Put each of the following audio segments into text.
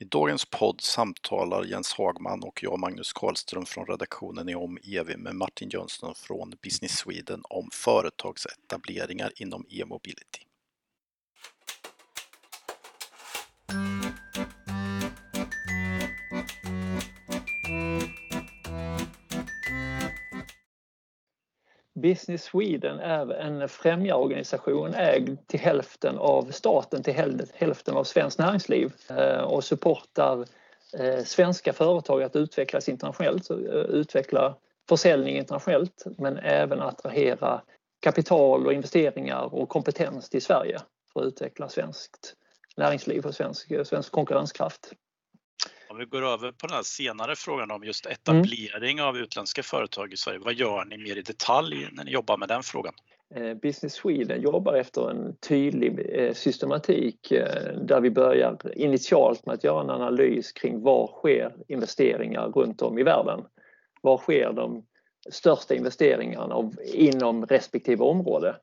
I dagens podd samtalar Jens Hagman och jag, Magnus Karlström från redaktionen i omEV med Martin Jönsson från Business Sweden om företagsetableringar inom e-mobility. Business Sweden är en främjarorganisation ägd till hälften av staten, till hälften av svenskt näringsliv och supportar svenska företag att utvecklas internationellt, utveckla försäljning internationellt men även attrahera kapital och investeringar och kompetens till Sverige för att utveckla svenskt näringsliv och svensk konkurrenskraft. Om vi går över på den här senare frågan om just etablering av utländska företag i Sverige. Vad gör ni mer i detalj när ni jobbar med den frågan? Business Sweden jobbar efter en tydlig systematik där vi börjar initialt med att göra en analys kring var sker investeringar runt om i världen. Var sker de största investeringarna inom respektive område?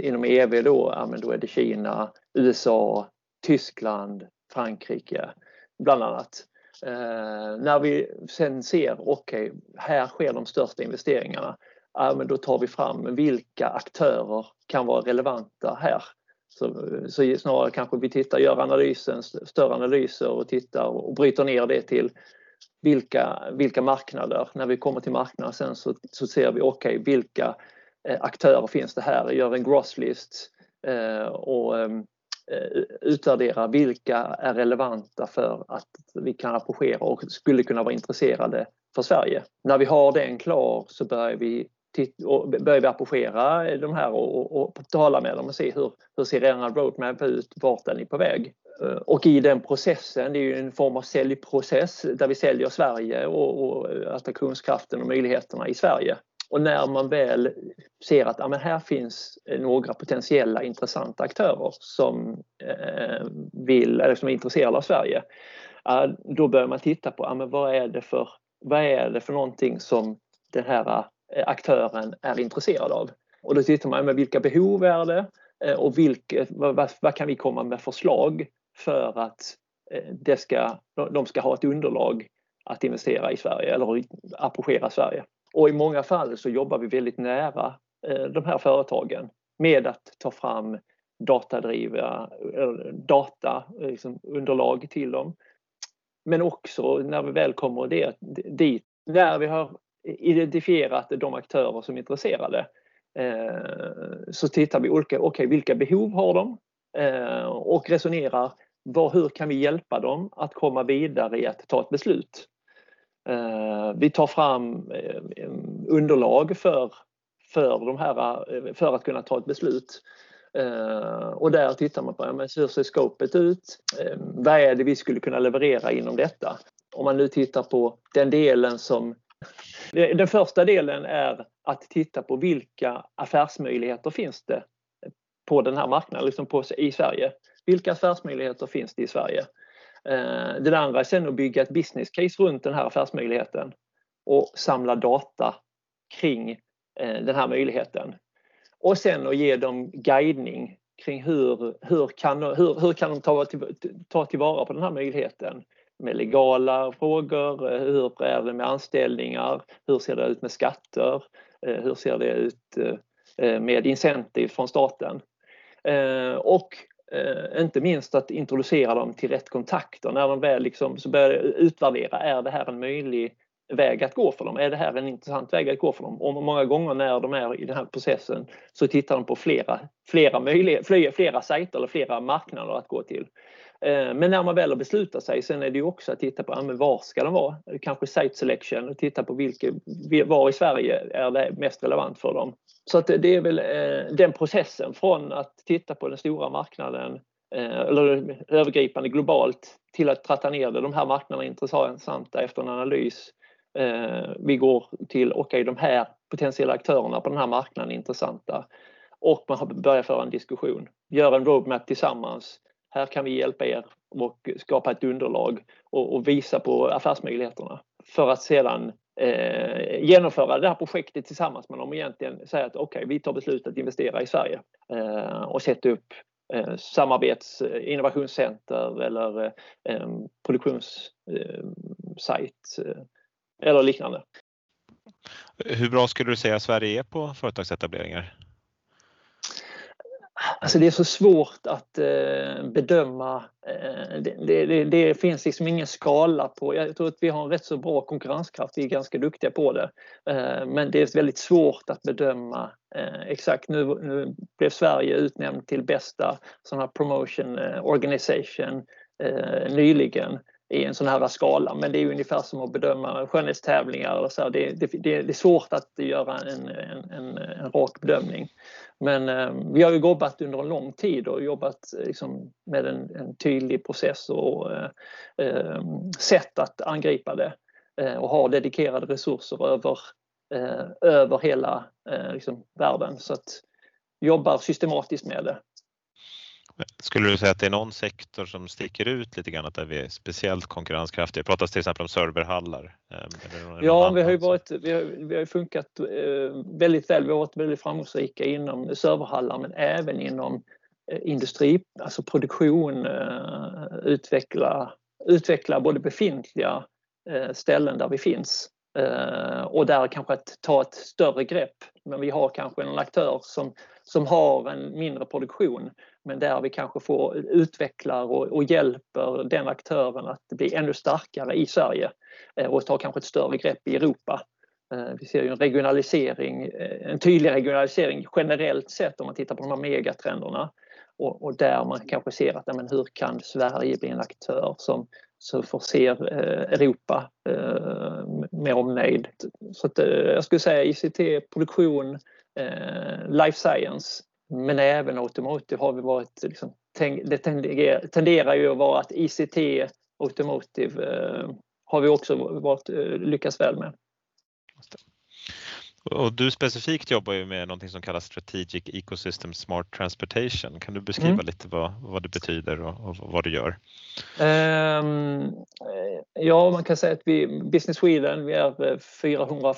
Inom EV då är det Kina, USA, Tyskland, Frankrike. Bland annat. När vi sen ser, här sker de största investeringarna. Men då tar vi fram vilka aktörer kan vara relevanta här. Så snarare kanske vi gör analysen, större analyser och tittar och bryter ner det till vilka marknader. När vi kommer till marknaden sen så ser vi vilka aktörer finns det här. Gör en gross list och utvärdera vilka är relevanta för att vi kan rapportera och skulle kunna vara intresserade för Sverige. När vi har den klar så börjar vi rapportera de här och tala med dem och se hur ser en roadmap ut, vart är ni på väg. Och i den processen, det är ju en form av säljprocess där vi säljer Sverige och attraktionskraften och möjligheterna i Sverige. Och när man väl ser att här finns några potentiella intressanta aktörer som som är intresserade av Sverige, då börjar man titta på vad är det för någonting som den här aktören är intresserad av. Och då tittar man med vilka behov är det och vad kan vi komma med förslag för att de ska ha ett underlag att investera i Sverige eller approchera Sverige. Och i många fall så jobbar vi väldigt nära de här företagen med att ta fram underlag till dem. Men också när vi väl kommer dit, när vi har identifierat de aktörer som är intresserade, så tittar vi vilka behov har de och resonerar hur kan vi hjälpa dem att komma vidare i att ta ett beslut. Vi tar fram underlag för de här för att kunna ta ett beslut. Och där tittar man på hur ser skopet ut? Vad är det vi skulle kunna leverera inom detta? Om man nu tittar på den första delen är att titta på vilka affärsmöjligheter finns det på den här marknaden, i Sverige. Vilka affärsmöjligheter finns det i Sverige? Den andra är sen att bygga ett business case runt den här affärsmöjligheten och samla data kring den här möjligheten. Och sen att ge dem guidning kring hur kan de ta tillvara på den här möjligheten med legala frågor, hur är det med anställningar, hur ser det ut med skatter, hur ser det ut med incentiv från staten. Och inte minst att introducera dem till rätt kontakter. När de väl så börjar utvärdera, är det här en möjlig väg att gå för dem? Är det här en intressant väg att gå för dem? Och många gånger när de är i den här processen så tittar de på flera sajter eller flera marknader att gå till. Men när man väl har beslutat sig, sen är det ju också att titta på var ska de vara? Kanske site selection och titta på var i Sverige är det mest relevant för dem. Så att det är väl den processen från att titta på den stora marknaden eller övergripande globalt till att tratta ner de här marknaderna intressanta efter en analys. Vi går till de här potentiella aktörerna på den här marknaden intressanta och man börjar föra en diskussion. Gör en roadmap tillsammans. Här kan vi hjälpa er och skapa ett underlag och visa på affärsmöjligheterna för att sedan genomföra det här projektet tillsammans med dem och egentligen säga att vi tar beslutet att investera i Sverige och sätta upp innovationscenter eller produktionssajt eller liknande. Hur bra skulle du säga Sverige är på företagsetableringar? Alltså det är så svårt att bedöma. Det finns liksom ingen skala på. Jag tror att vi har en rätt så bra konkurrenskraft. Vi är ganska duktiga på det. Men det är väldigt svårt att bedöma exakt. Nu blev Sverige utnämnd till bästa sån här promotion organisation nyligen i en sån här skala. Men det är ungefär som att bedöma skönhetstävlingar. Eller så här. Det är svårt att göra en rak bedömning. Men vi har ju jobbat under en lång tid och jobbat liksom, med en tydlig process och sätt att angripa det. Och har dedikerade resurser över hela liksom, världen. Så att jobbar systematiskt med det. Skulle du säga att det är någon sektor som sticker ut lite grann där vi är speciellt konkurrenskraftiga? Det pratas till exempel om serverhallar. Ja, vi har funkat väldigt väl. Vi har varit väldigt framgångsrika inom serverhallar men även inom industri, alltså produktion, utveckla både befintliga ställen där vi finns och där kanske att ta ett större grepp. Men vi har kanske en aktör som har en mindre produktion men där vi kanske får utveckla och hjälper den aktören att bli ännu starkare i Sverige och ta kanske ett större grepp i Europa. Vi ser ju en tydlig regionalisering generellt sett om man tittar på de här megatrenderna och där man kanske ser att men hur kan Sverige bli en aktör som förser Europa med omnejd. Så att, jag skulle säga ICT, produktion, life science men även automotive har vi varit liksom, det tenderar ju att vara att ICT automotive har vi också varit lyckats väl med. Och du specifikt jobbar ju med någonting som kallas Strategic Ecosystem Smart Transportation. Kan du beskriva lite vad det betyder och vad du gör? Ja, man kan säga att vi Business Sweden, vi är 400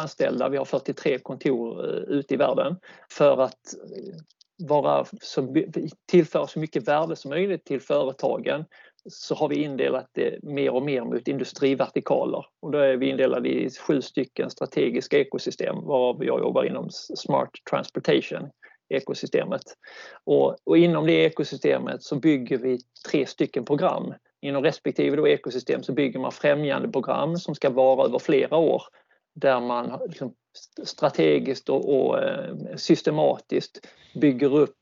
anställda. Vi har 43 kontor ute i världen för att tillföra så mycket värde som möjligt till företagen. Så har vi indelat det mer och mer mot industrivertikaler. Och då är vi indelade i 7 stycken strategiska ekosystem varav jag jobbar inom Smart Transportation-ekosystemet. Och inom det ekosystemet så bygger vi 3 stycken program. Inom respektive då ekosystem så bygger man främjandeprogram som ska vara över flera år. Där man liksom strategiskt och systematiskt bygger upp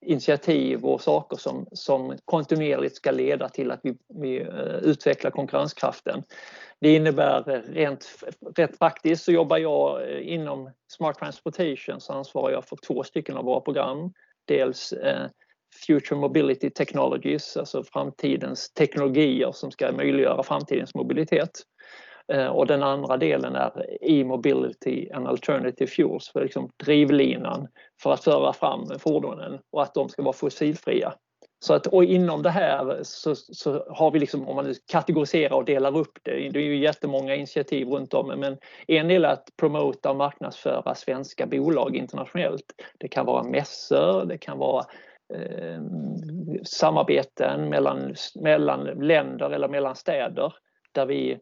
initiativ och saker som kontinuerligt ska leda till att vi utvecklar konkurrenskraften. Det innebär rent praktiskt så jobbar jag inom Smart Transportation så ansvarar jag för 2 stycken av våra program. Dels Future Mobility Technologies, alltså framtidens teknologier som ska möjliggöra framtidens mobilitet. Och den andra delen är e-mobility and alternative fuels för liksom drivlinan för att föra fram fordonen och att de ska vara fossilfria. Så att, och inom det här så har vi liksom, om man kategoriserar och delar upp det är ju jättemånga initiativ runt om, men en del är att promota och marknadsföra svenska bolag internationellt. Det kan vara mässor, det kan vara samarbeten mellan länder eller mellan städer där vi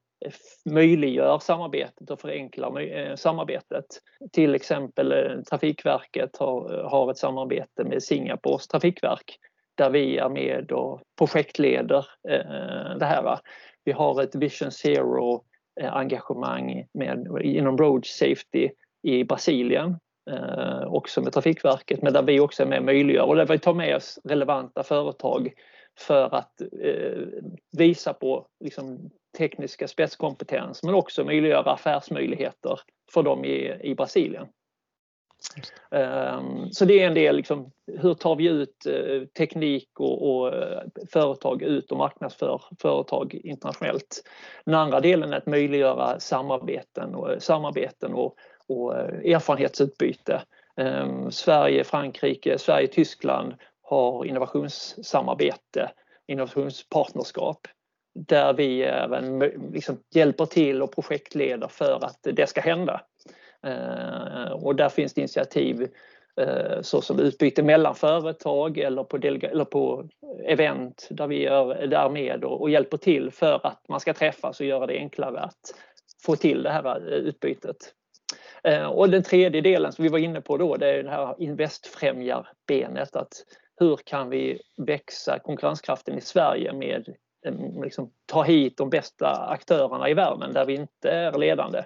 möjliggör samarbetet och förenklar samarbetet. Till exempel Trafikverket har ett samarbete med Singapores trafikverk där vi är med och projektleder det här. Vi har ett Vision Zero engagemang inom road safety i Brasilien också med Trafikverket men där vi också är med och möjliggör och där vi tar med oss relevanta företag för att visa på liksom, tekniska spetskompetens men också möjliggöra affärsmöjligheter för dem i Brasilien. Så det är en del, liksom, hur tar vi ut teknik och företag ut och marknadsför företag internationellt. Den andra delen är att möjliggöra samarbeten och erfarenhetsutbyte. Sverige, Frankrike, Sverige, Tyskland har innovationssamarbete, innovationspartnerskap där vi även liksom hjälper till och projektleder för att det ska hända. Och där finns det initiativ såsom utbyte mellan företag eller på event där vi är där med och hjälper till för att man ska träffas och göra det enklare att få till det här utbytet. Och den tredje delen som vi var inne på då, det är det här investfrämjarbenet, att hur kan vi växa konkurrenskraften i Sverige med liksom, ta hit de bästa aktörerna i världen där vi inte är ledande.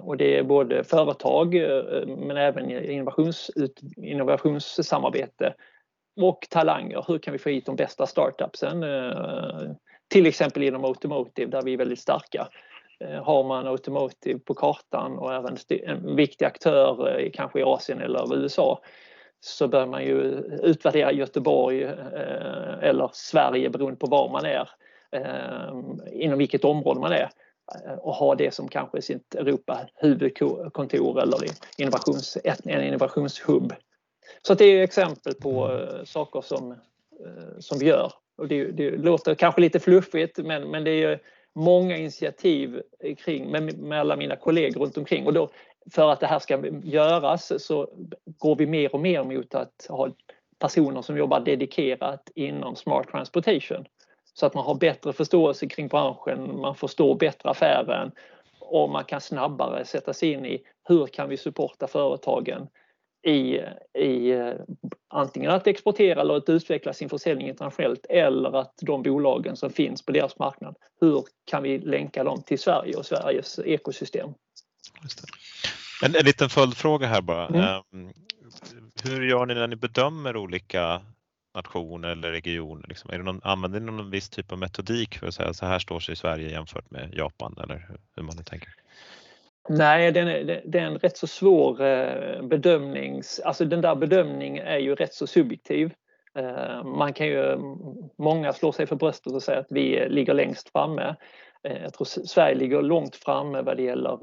Och det är både företag men även innovationssamarbete och talanger. Hur kan vi få hit de bästa startupsen? Till exempel inom automotive där vi är väldigt starka. Har man automotive på kartan och även en viktig aktör kanske i Asien eller USA, så bör man ju utvärdera Göteborg eller Sverige beroende på var man är, inom vilket område man är, och ha det som kanske sitt Europa-huvudkontor eller en innovationshubb. Så det är exempel på saker som vi gör. Och det låter kanske lite fluffigt, men det är många initiativ kring, med alla mina kollegor runt omkring. Och då, för att det här ska göras, så går vi mer och mer mot att ha personer som jobbar dedikerat inom Smart Transportation. Så att man har bättre förståelse kring branschen, man förstår bättre affären och man kan snabbare sätta sig in i hur kan vi supporta företagen i antingen att exportera eller att utveckla sin försäljning internationellt, eller att de bolagen som finns på deras marknad, hur kan vi länka dem till Sverige och Sveriges ekosystem. Just det. En liten följdfråga här bara. Hur gör ni när ni bedömer olika nationer eller regioner? Liksom? Använder ni någon viss typ av metodik för att säga så här står sig Sverige jämfört med Japan, eller hur man tänker? Nej, det är en rätt så svår bedömning. Alltså den där bedömningen är ju rätt så subjektiv. Man kan ju, många slår sig för bröstet och säga att vi ligger längst framme. Jag tror Sverige ligger långt framme vad det gäller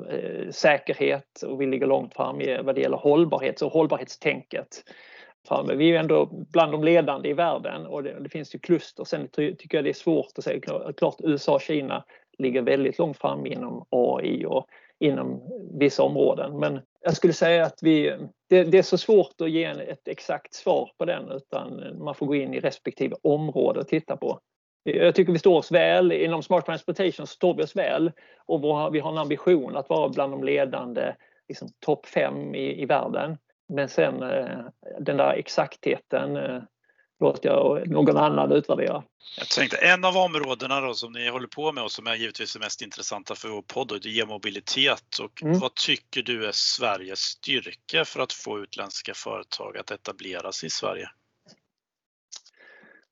säkerhet, och vi ligger långt framme vad det gäller hållbarhet och hållbarhetstänket. Vi är ju ändå bland de ledande i världen, och det finns ju kluster. Sen tycker jag det är svårt att säga. Klart USA och Kina ligger väldigt långt fram inom AI och inom vissa områden. Men jag skulle säga att det är så svårt att ge ett exakt svar på den, utan man får gå in i respektive område och titta på. Jag tycker vi står oss väl, inom Smart Transportation står vi oss väl, och vi har en ambition att vara bland de ledande, liksom topp 5 i världen. Men sen den där exaktheten låter jag någon annan utvärdera. Jag tänkte en av områdena då som ni håller på med och som är givetvis det mest intressanta för vår podd, och det är mobilitet. Och vad tycker du är Sveriges styrka för att få utländska företag att etableras i Sverige?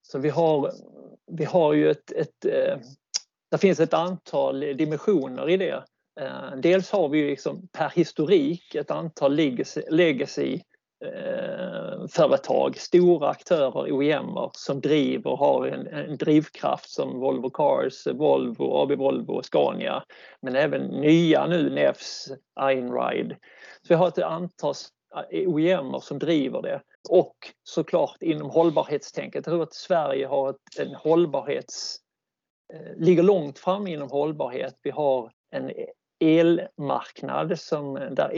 Så vi har ju det finns ett antal dimensioner i det. Dels har vi liksom per historik ett antal legacy-företag, stora aktörer, OEM:er som driver och har en drivkraft som Volvo Cars, Volvo, AB Volvo och Scania. Men även nya nu, Nevs, Einride. Så vi har ett antal OEM:er som driver det. Och såklart inom hållbarhetstänket. Jag tror att Sverige har en ligger långt fram inom hållbarhet. Vi har en elmarknad där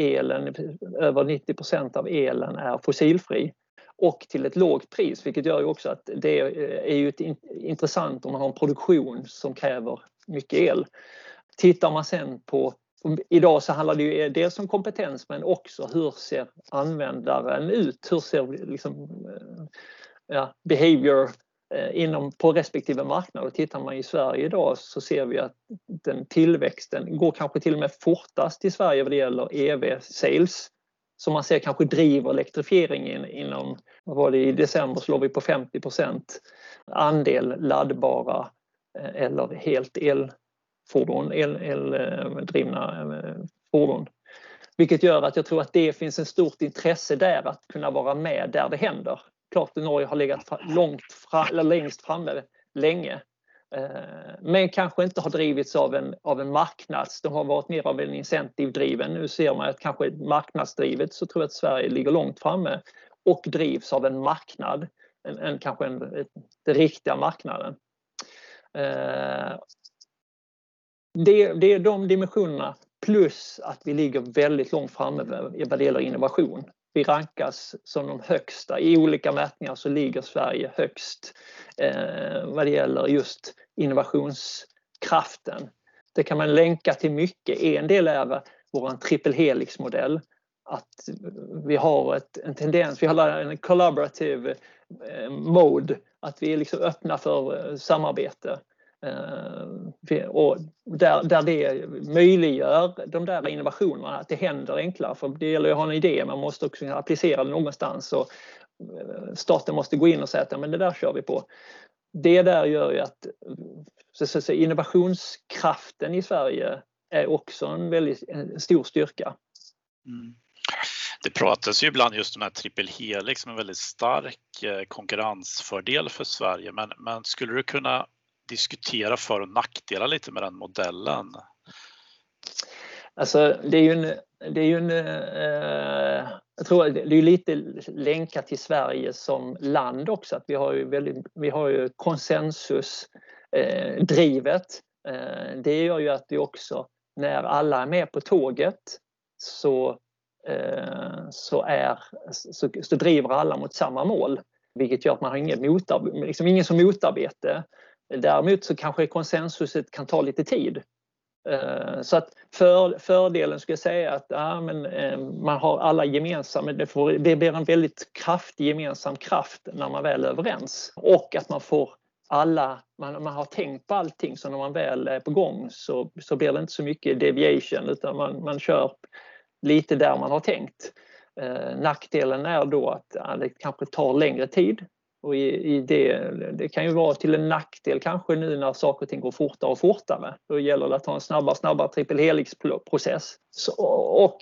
över 90% av elen är fossilfri och till ett lågt pris, vilket gör ju också att det är ju intressant om man har en produktion som kräver mycket el. Tittar man sen på, idag så handlar det ju dels om kompetens, men också hur ser användaren ut, hur ser liksom, behavior på respektive marknad. Och tittar man i Sverige idag så ser vi att den tillväxten går kanske till och med fortast i Sverige vad det gäller EV-sales. Som man ser kanske driver elektrifieringen inom, i december så låg vi på 50% andel laddbara eller helt elfordon, eldrivna fordon. Vilket gör att jag tror att det finns ett stort intresse där att kunna vara med där det händer. Klart att Norge har legat längst framme länge, men kanske inte har drivits av en marknads. De har varit mer av en incentivdriven. Nu ser man att kanske marknadsdrivet, så tror jag att Sverige ligger långt framme och drivs av en marknad, den riktiga marknaden. Det är de dimensionerna, plus att vi ligger väldigt långt framme vad det gäller innovation. Vi rankas som de högsta. I olika mätningar så ligger Sverige högst vad det gäller just innovationskraften. Det kan man länka till mycket. En del är vår triple-helix-modell. Att vi har en tendens, vi har en collaborative mode. Att vi är liksom öppna för samarbete. Och där det möjliggör de där innovationerna, att det händer enklare, för det gäller att ha en idé, man måste också applicera det någonstans, och staten måste gå in och säga att ja, men det där kör vi på. Det där gör ju att så innovationskraften i Sverige är också en väldigt stor styrka. Mm. Det pratas ju ibland just om den här triple-helix som en väldigt stark konkurrensfördel för Sverige, men skulle du kunna diskutera för- och nackdelar lite med den modellen? Alltså jag tror det är lite länkat till Sverige som land också, att vi har ju konsensusdrivet. Det gör ju att vi också, när alla är med på tåget, så driver alla mot samma mål, vilket gör att man har ingen som motarbete. Däremot så kanske konsensuset kan ta lite tid. Så att fördelen skulle jag säga att man har alla gemensamma, det blir en väldigt kraftig gemensam kraft när man väl är överens. Och att man får alla, man har tänkt på allting, så när man väl är på gång så blir det inte så mycket deviation, utan man kör lite där man har tänkt. Nackdelen är då att det kanske tar längre tid. Och det kan ju vara till en nackdel kanske nu när saker och ting går fortare och fortare. Då gäller det att ha en snabbare triple-helix-process. Så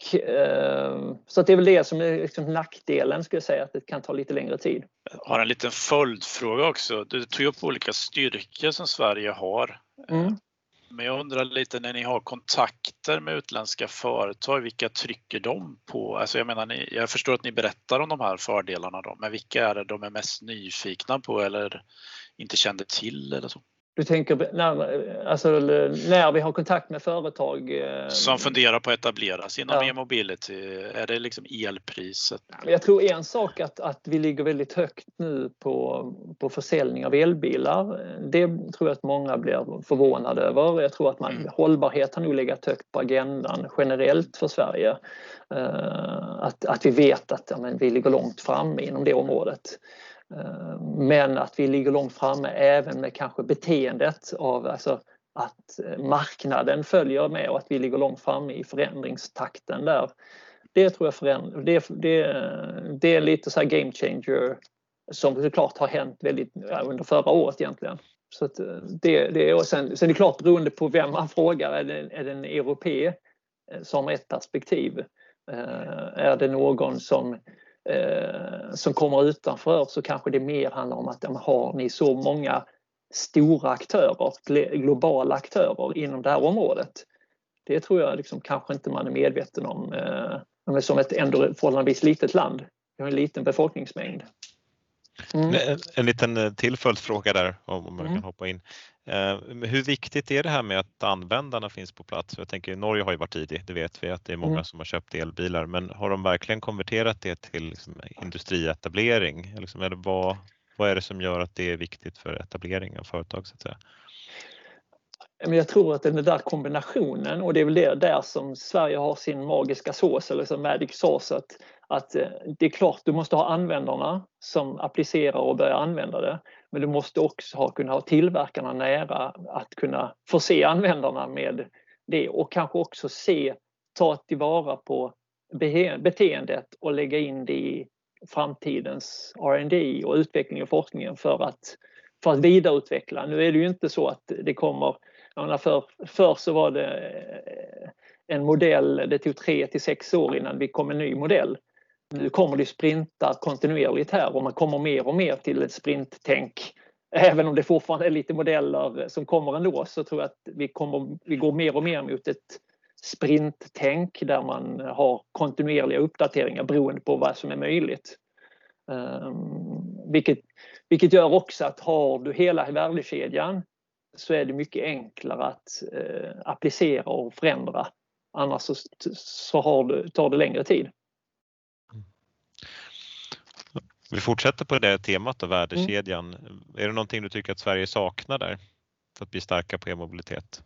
att det är väl det som är liksom nackdelen, skulle jag säga, att det kan ta lite längre tid. Jag har en liten följdfråga också. Du tog upp olika styrkor som Sverige har. Mm. Men jag undrar lite, när ni har kontakter med utländska företag, vilka trycker de på? Alltså jag förstår att ni berättar om de här fördelarna då, men vilka är det de är mest nyfikna på eller inte kände till eller så? Du tänker när vi har kontakt med företag som funderar på att etablera sig inom e-mobility, är det liksom elpriset? Jag tror en sak att vi ligger väldigt högt nu på försäljning av elbilar. Det tror jag att många blir förvånade över. Jag tror att hållbarhet har nog legat högt på agendan generellt för Sverige. Att vi vet att vi ligger långt fram inom det området. Men att vi ligger långt framme även med kanske beteendet av att marknaden följer med, och att vi ligger långt framme i förändringstakten där. Det tror jag det är lite så här game changer som såklart har hänt väldigt under förra året egentligen. Så att det är, och sen är det klart, beroende på vem man frågar, är det en europé som ett perspektiv? Är det någon som kommer utanför, så kanske det mer handlar om att har ni så många stora aktörer, globala aktörer inom det här området. Det tror jag liksom kanske inte man är medveten om som ett ändå förhållandevis litet land. Vi har en liten befolkningsmängd. Mm. En liten tillföljdfråga där, om man kan hoppa in. Hur viktigt är det här med att användarna finns på plats? Jag tänker, Norge har ju varit tidig, det vet vi, att det är många som har köpt elbilar. Men har de verkligen konverterat det till liksom industrietablering? Eller vad är det som gör att det är viktigt för etablering av företag, så att säga? Jag tror att den där kombinationen, och det är väl det där som Sverige har sin magiska sås, eller som magic sauce, att det är klart du måste ha användarna som applicerar och börjar använda det, men du måste också kunna ha tillverkarna nära att kunna förse användarna med det, och kanske också ta tillvara på beteendet och lägga in det i framtidens R&D och utveckling och forskningen för att vidareutveckla. Nu är det ju inte så att det kommer, förr så var det en modell, det tog 3 till 6 år innan vi kom en ny modell. Nu kommer det sprinta kontinuerligt här, och man kommer mer och mer till ett sprinttänk. Även om det fortfarande är lite modeller som kommer ändå, så tror jag att vi går mer och mer mot ett sprinttänk där man har kontinuerliga uppdateringar beroende på vad som är möjligt. Vilket gör också att har du hela värdekedjan, så är det mycket enklare att applicera och förändra. Annars så tar det längre tid. Vi fortsätter på det temat och värdekedjan. Är det någonting du tycker att Sverige saknar där för att bli starka på e-mobilitet?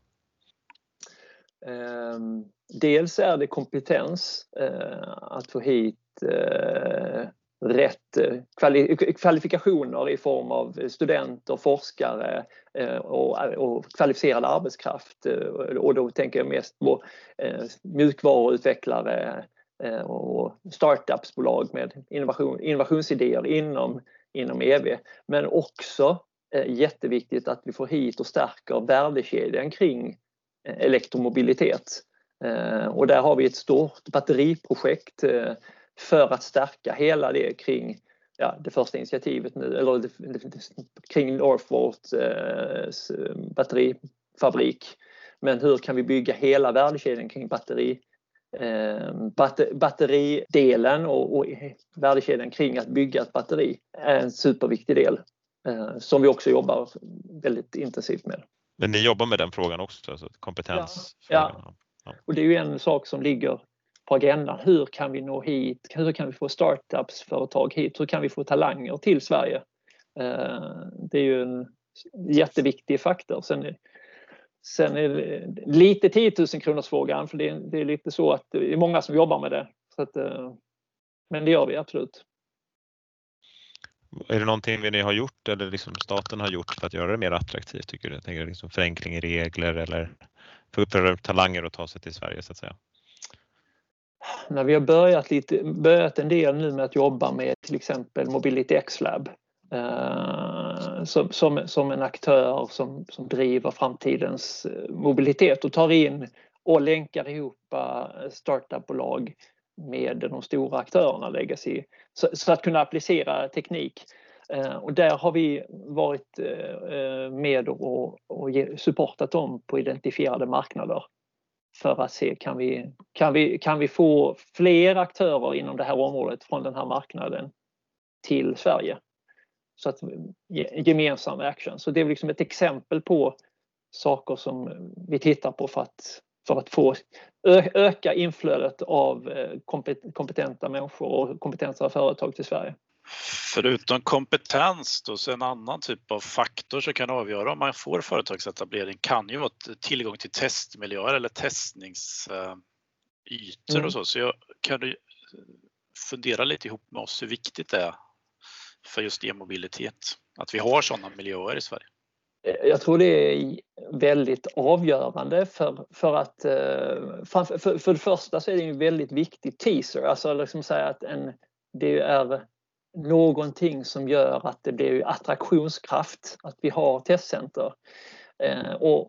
Dels är det kompetens, att få hit rätt kvalifikationer i form av studenter, forskare och kvalificerad arbetskraft. Och då tänker jag mest på mjukvaruutvecklare och startupsbolag med innovationsidéer inom EV. Men också jätteviktigt att vi får hit och stärker värdekedjan kring elektromobilitet. Och där har vi ett stort batteriprojekt för att stärka hela det kring det första initiativet nu, eller kring Northvolts batterifabrik. Men hur kan vi bygga hela värdekedjan kring batteridelen och värdekedjan kring att bygga ett batteri är en superviktig del som vi också jobbar väldigt intensivt med. Men ni jobbar med den frågan också, alltså kompetensfrågan. Ja. Och det är ju en sak som ligger på agendan. Hur kan vi nå hit? Hur kan vi få startups-företag hit? Hur kan vi få talanger till Sverige? Det är ju en jätteviktig faktor. Sen är det lite 10 000 kronors frågan, för det är lite så att det är många som jobbar med det. Så att, men det gör vi absolut. Är det någonting ni har gjort eller liksom staten har gjort för att göra det mer attraktivt, tycker du? Jag tänker liksom förenkling i regler eller för talanger att ta sig till Sverige så att säga. När vi har börjat en del nu med att jobba med till exempel MobilityX Lab som en aktör som driver framtidens mobilitet och tar in och länkar ihop startupbolag med de stora aktörerna legacy, så att kunna applicera teknik. Och där har vi varit med och supportat dem på identifierade marknader för att se kan vi få fler aktörer inom det här området från den här marknaden till Sverige. Så att gemensam action. Så det är liksom ett exempel på saker som vi tittar på för att få öka inflödet av kompetenta människor och kompetenta företag till Sverige. Förutom kompetens då, så en annan typ av faktor som kan avgöra om man får företagsetablering kan ju vara tillgång till testmiljöer eller testningsytor och så. Så kan du fundera lite ihop med oss hur viktigt det är för just e-mobilitet att vi har sådana miljöer i Sverige? Jag tror det är väldigt avgörande för det första så är det en väldigt viktig teaser. Alltså liksom säga att det är någonting som gör att det blir attraktionskraft att vi har testcenter. Och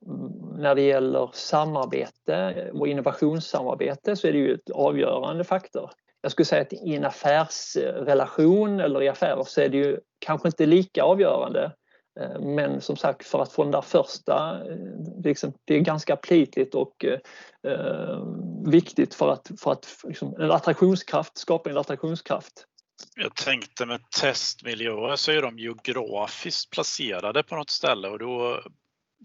när det gäller samarbete och innovationssamarbete så är det ju ett avgörande faktor. Jag skulle säga att i en affärsrelation eller i affärer så är det ju kanske inte lika avgörande. Men som sagt, för att få den där första, liksom, det är ganska plitligt och viktigt för att liksom, skapa en attraktionskraft. Jag tänkte med testmiljöer så är de geografiskt placerade på något ställe och då,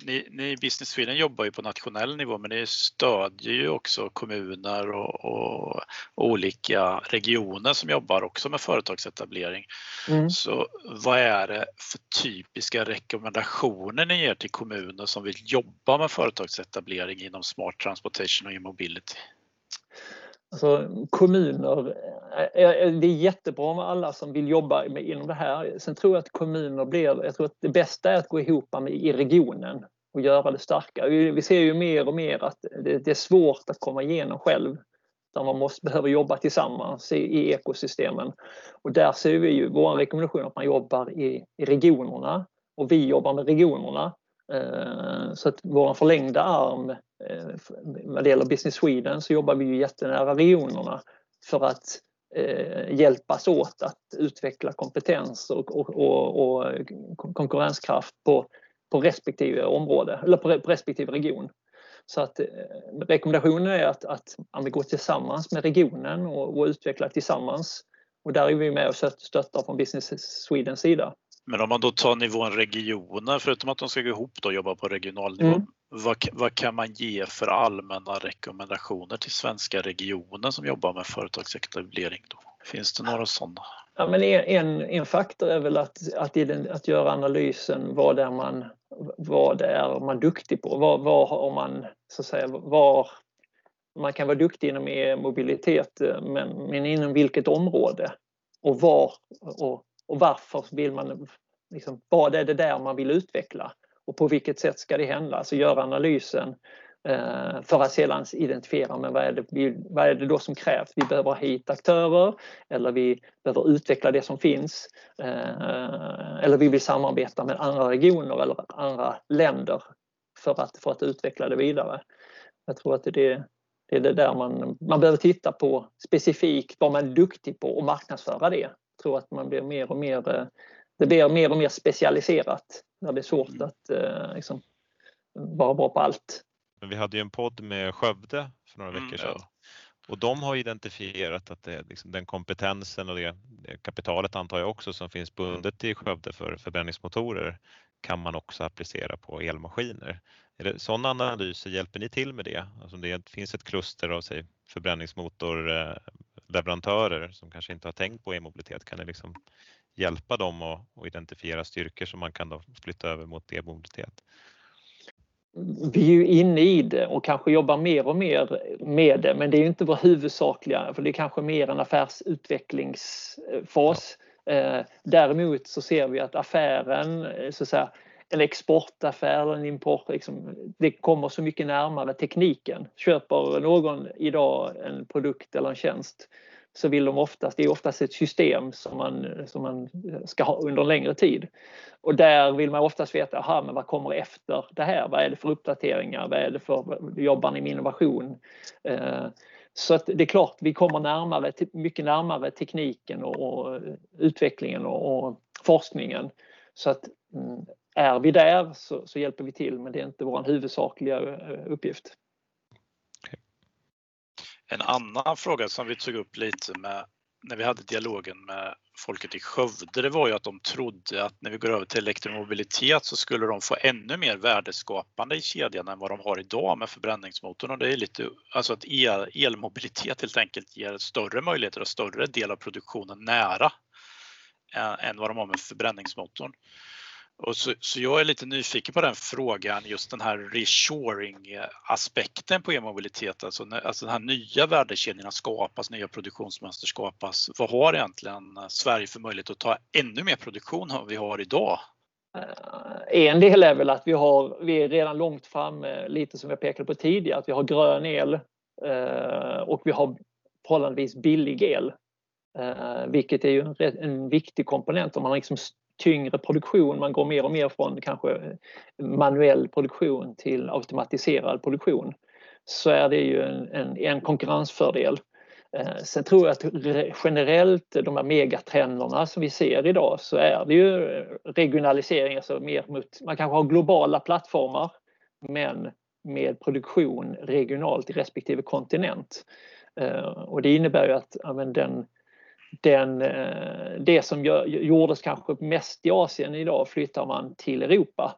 ni i Business Sweden jobbar ju på nationell nivå men ni stödjer ju också kommuner och olika regioner som jobbar också med företagsetablering. Så vad är det för typiska rekommendationer ni ger till kommuner som vill jobba med företagsetablering inom Smart Transportation och e-mobility? Alltså, kommuner, det är jättebra med alla som vill jobba inom det här. Sen tror jag att jag tror att det bästa är att gå ihop med i regionen och göra det starka. Vi ser ju mer och mer att det är svårt att komma igenom själv. Där man behöver jobba tillsammans i ekosystemen. Och där ser vi ju vår rekommendation att man jobbar i regionerna och vi jobbar med regionerna. Så att vår förlängda arm när det gäller Business Sweden så jobbar vi ju jättenära regionerna för att hjälpas åt att utveckla kompetens och konkurrenskraft på respektive område eller på respektive region. Så att rekommendationen är att gå tillsammans med regionen och utveckla tillsammans och där är vi med och stöttar från Business Swedens sida. Men om man då tar nivån regioner, förutom att de ska gå ihop och jobba på regional nivå, vad kan man ge för allmänna rekommendationer till svenska regioner som jobbar med företagsetablering då? Finns det några sådana? Ja, men en faktor är väl att göra analysen vad är man duktig på. Man kan vara duktig inom e-mobilitet, men inom vilket område och var och varför vill man, liksom, vad är det där man vill utveckla och på vilket sätt ska det hända. Alltså göra analysen för att sedan identifiera men vad är det då som krävs. Vi behöver ha hit aktörer, eller vi behöver utveckla det som finns, eller vi vill samarbeta med andra regioner eller andra länder för att utveckla det vidare. Jag tror att det är det där man behöver titta på specifikt vad man är duktig på och marknadsföra det. Jag tror att man blir mer och mer specialiserat när det är svårt att vara bra på allt. Men vi hade ju en podd med Skövde för några veckor sedan. Ja. Och de har identifierat att det, liksom, den kompetensen och det kapitalet, antar jag också, som finns bundet i Skövde för förbränningsmotorer kan man också applicera på elmaskiner. Sådana analyser, hjälper ni till med det? Alltså det finns ett kluster av förbränningsmotorleverantörer som kanske inte har tänkt på e-mobilitet. Kan ni liksom hjälpa dem att identifiera styrkor som man kan då flytta över mot e-mobilitet? Vi är ju inne i det och kanske jobbar mer och mer med det, men det är ju inte vår huvudsakliga, för det är kanske mer en affärsutvecklingsfas. Däremot så ser vi att affären, så att säga, en exportaffär eller en import, liksom, det kommer så mycket närmare tekniken. Köper någon idag en produkt eller en tjänst, så vill de oftast, det är oftast ett system som man ska ha under en längre tid. Och där vill man oftast veta, men vad kommer efter det här? Vad är det för uppdateringar? Vad är det för, jobbar ni med innovation? Så att det är klart, vi kommer mycket närmare tekniken och utvecklingen och forskningen. Så att är vi där så hjälper vi till, men det är inte vår huvudsakliga uppgift. En annan fråga som vi tog upp lite med när vi hade dialogen med folket i Skövde, det var ju att de trodde att när vi går över till elektromobilitet så skulle de få ännu mer värdeskapande i kedjan än vad de har idag med förbränningsmotorn. Och det är lite, alltså att elmobilitet helt enkelt ger större möjligheter och större del av produktionen nära än vad de har med förbränningsmotorn. Och så jag är lite nyfiken på den frågan, just den här reshoring-aspekten på e-mobilitet. Alltså den här nya värdekedjorna skapas, nya produktionsmönster skapas. Vad har egentligen Sverige för möjlighet att ta ännu mer produktion än vi har idag? En del är väl att vi är redan långt fram, lite som jag pekade på tidigare, att vi har grön el och vi har förhållandevis billig el. Vilket är ju en viktig komponent om man liksom tyngre produktion, man går mer och mer från kanske manuell produktion till automatiserad produktion, så är det ju en konkurrensfördel. Sen tror jag att generellt de här megatrenderna som vi ser idag, så är det ju regionalisering, alltså mer mot, man kanske har globala plattformar men med produktion regionalt i respektive kontinent. Och det innebär ju att det som gjordes kanske mest i Asien idag flyttar man till Europa.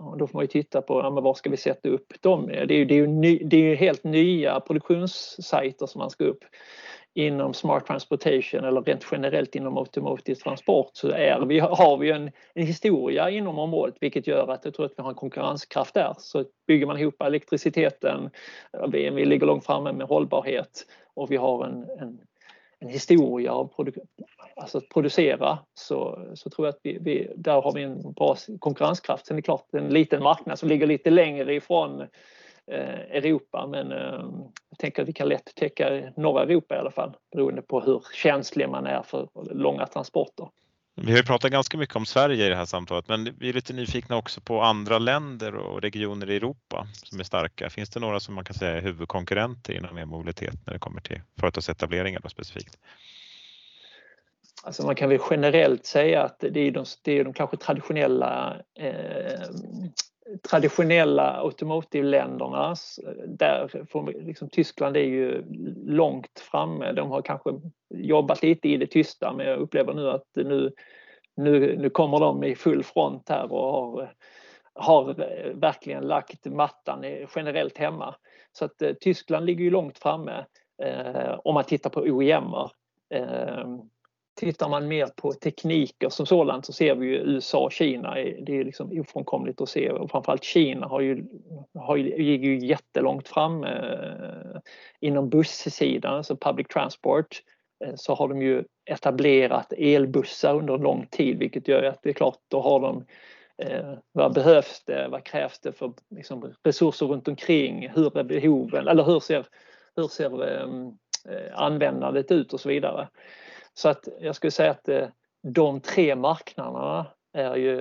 Och då får man ju titta på var ska vi sätta upp dem. Det är ju helt nya produktionssajter som man ska upp. Inom Smart Transportation eller rent generellt inom automotive transport så har vi en historia inom området, vilket gör att jag tror att vi har en konkurrenskraft där. Så bygger man ihop elektriciteten, vi ligger långt framme med hållbarhet och vi har en historia av att producera, så tror jag att där har vi en bra konkurrenskraft. Sen är det klart en liten marknad som ligger lite längre ifrån Europa, men jag tänker att vi kan lätt täcka norra Europa i alla fall, beroende på hur känslig man är för långa transporter. Vi har ju pratat ganska mycket om Sverige i det här samtalet, men vi är lite nyfikna också på andra länder och regioner i Europa som är starka. Finns det några som man kan säga är huvudkonkurrenter inom e-mobilitet när det kommer till företagsetableringar då specifikt? Alltså man kan väl generellt säga att det är de kanske traditionella automotive-länderna. Där Tyskland är ju långt framme. De har kanske jobbat lite i det tysta, men jag upplever nu att nu kommer de i full front här och har verkligen lagt mattan generellt hemma. Så att Tyskland ligger ju långt framme om man tittar på OEM:er. Tittar man mer på tekniker som sådant så ser vi ju USA och Kina. Det är liksom ofrånkomligt att se. Och framförallt Kina ligger ju jättelångt fram. Inom bussidan, alltså public transport, så har de ju etablerat elbussar under en lång tid. Vilket gör att det är klart, då har de vad behövs det, vad krävs det för liksom, resurser runt omkring. Hur är behoven, eller hur ser användandet ut och så vidare. Så att jag skulle säga att de tre marknaderna är ju,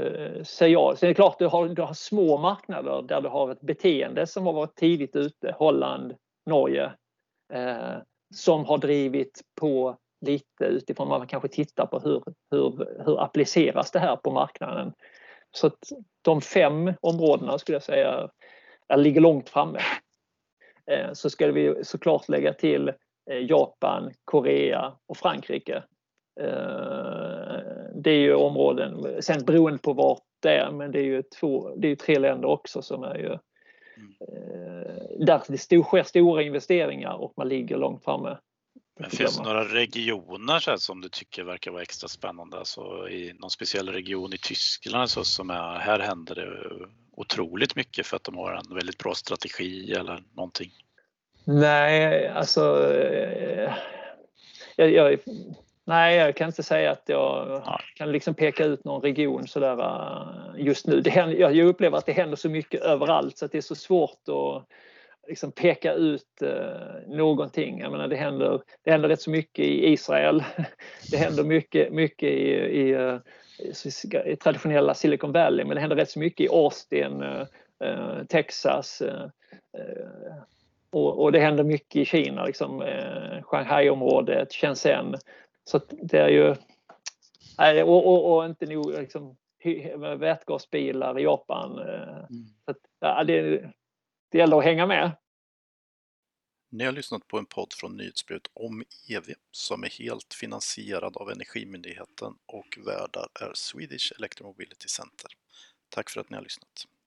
säger jag, så är det klart du har små marknader där du har ett beteende som har varit tidigt ute, Holland, Norge, som har drivit på lite utifrån man kanske tittar på hur appliceras det här på marknaden. Så att de 5 områdena skulle jag säga ligger långt framme. Så ska vi såklart lägga till Japan, Korea och Frankrike. Det är ju områden, sen beroende på vart det är, men det är ju 3 länder också som är ju där det sker stora investeringar och man ligger långt framme. Men finns det några regioner så här, som du tycker verkar vara extra spännande? Alltså, i någon speciell region i Tyskland alltså, som är, här händer det otroligt mycket för att de har en väldigt bra strategi eller någonting? Nej, alltså jag kan inte säga att jag kan liksom peka ut någon region så där just nu. Jag upplever att det händer så mycket överallt så att det är så svårt att liksom peka ut någonting. Jag menar, det händer rätt så mycket i Israel. Det händer mycket i traditionella Silicon Valley, men det händer rätt så mycket i Austin, Texas, och det händer mycket i Kina, liksom, Shanghai-området, Shenzhen. Så att det är ju... Och inte nog liksom, vätgasbilar i Japan. Så att, det gäller att hänga med. Ni har lyssnat på en podd från Nyhetsbyrån om EV som är helt finansierad av Energimyndigheten och värdar är Swedish Electromobility Center. Tack för att ni har lyssnat.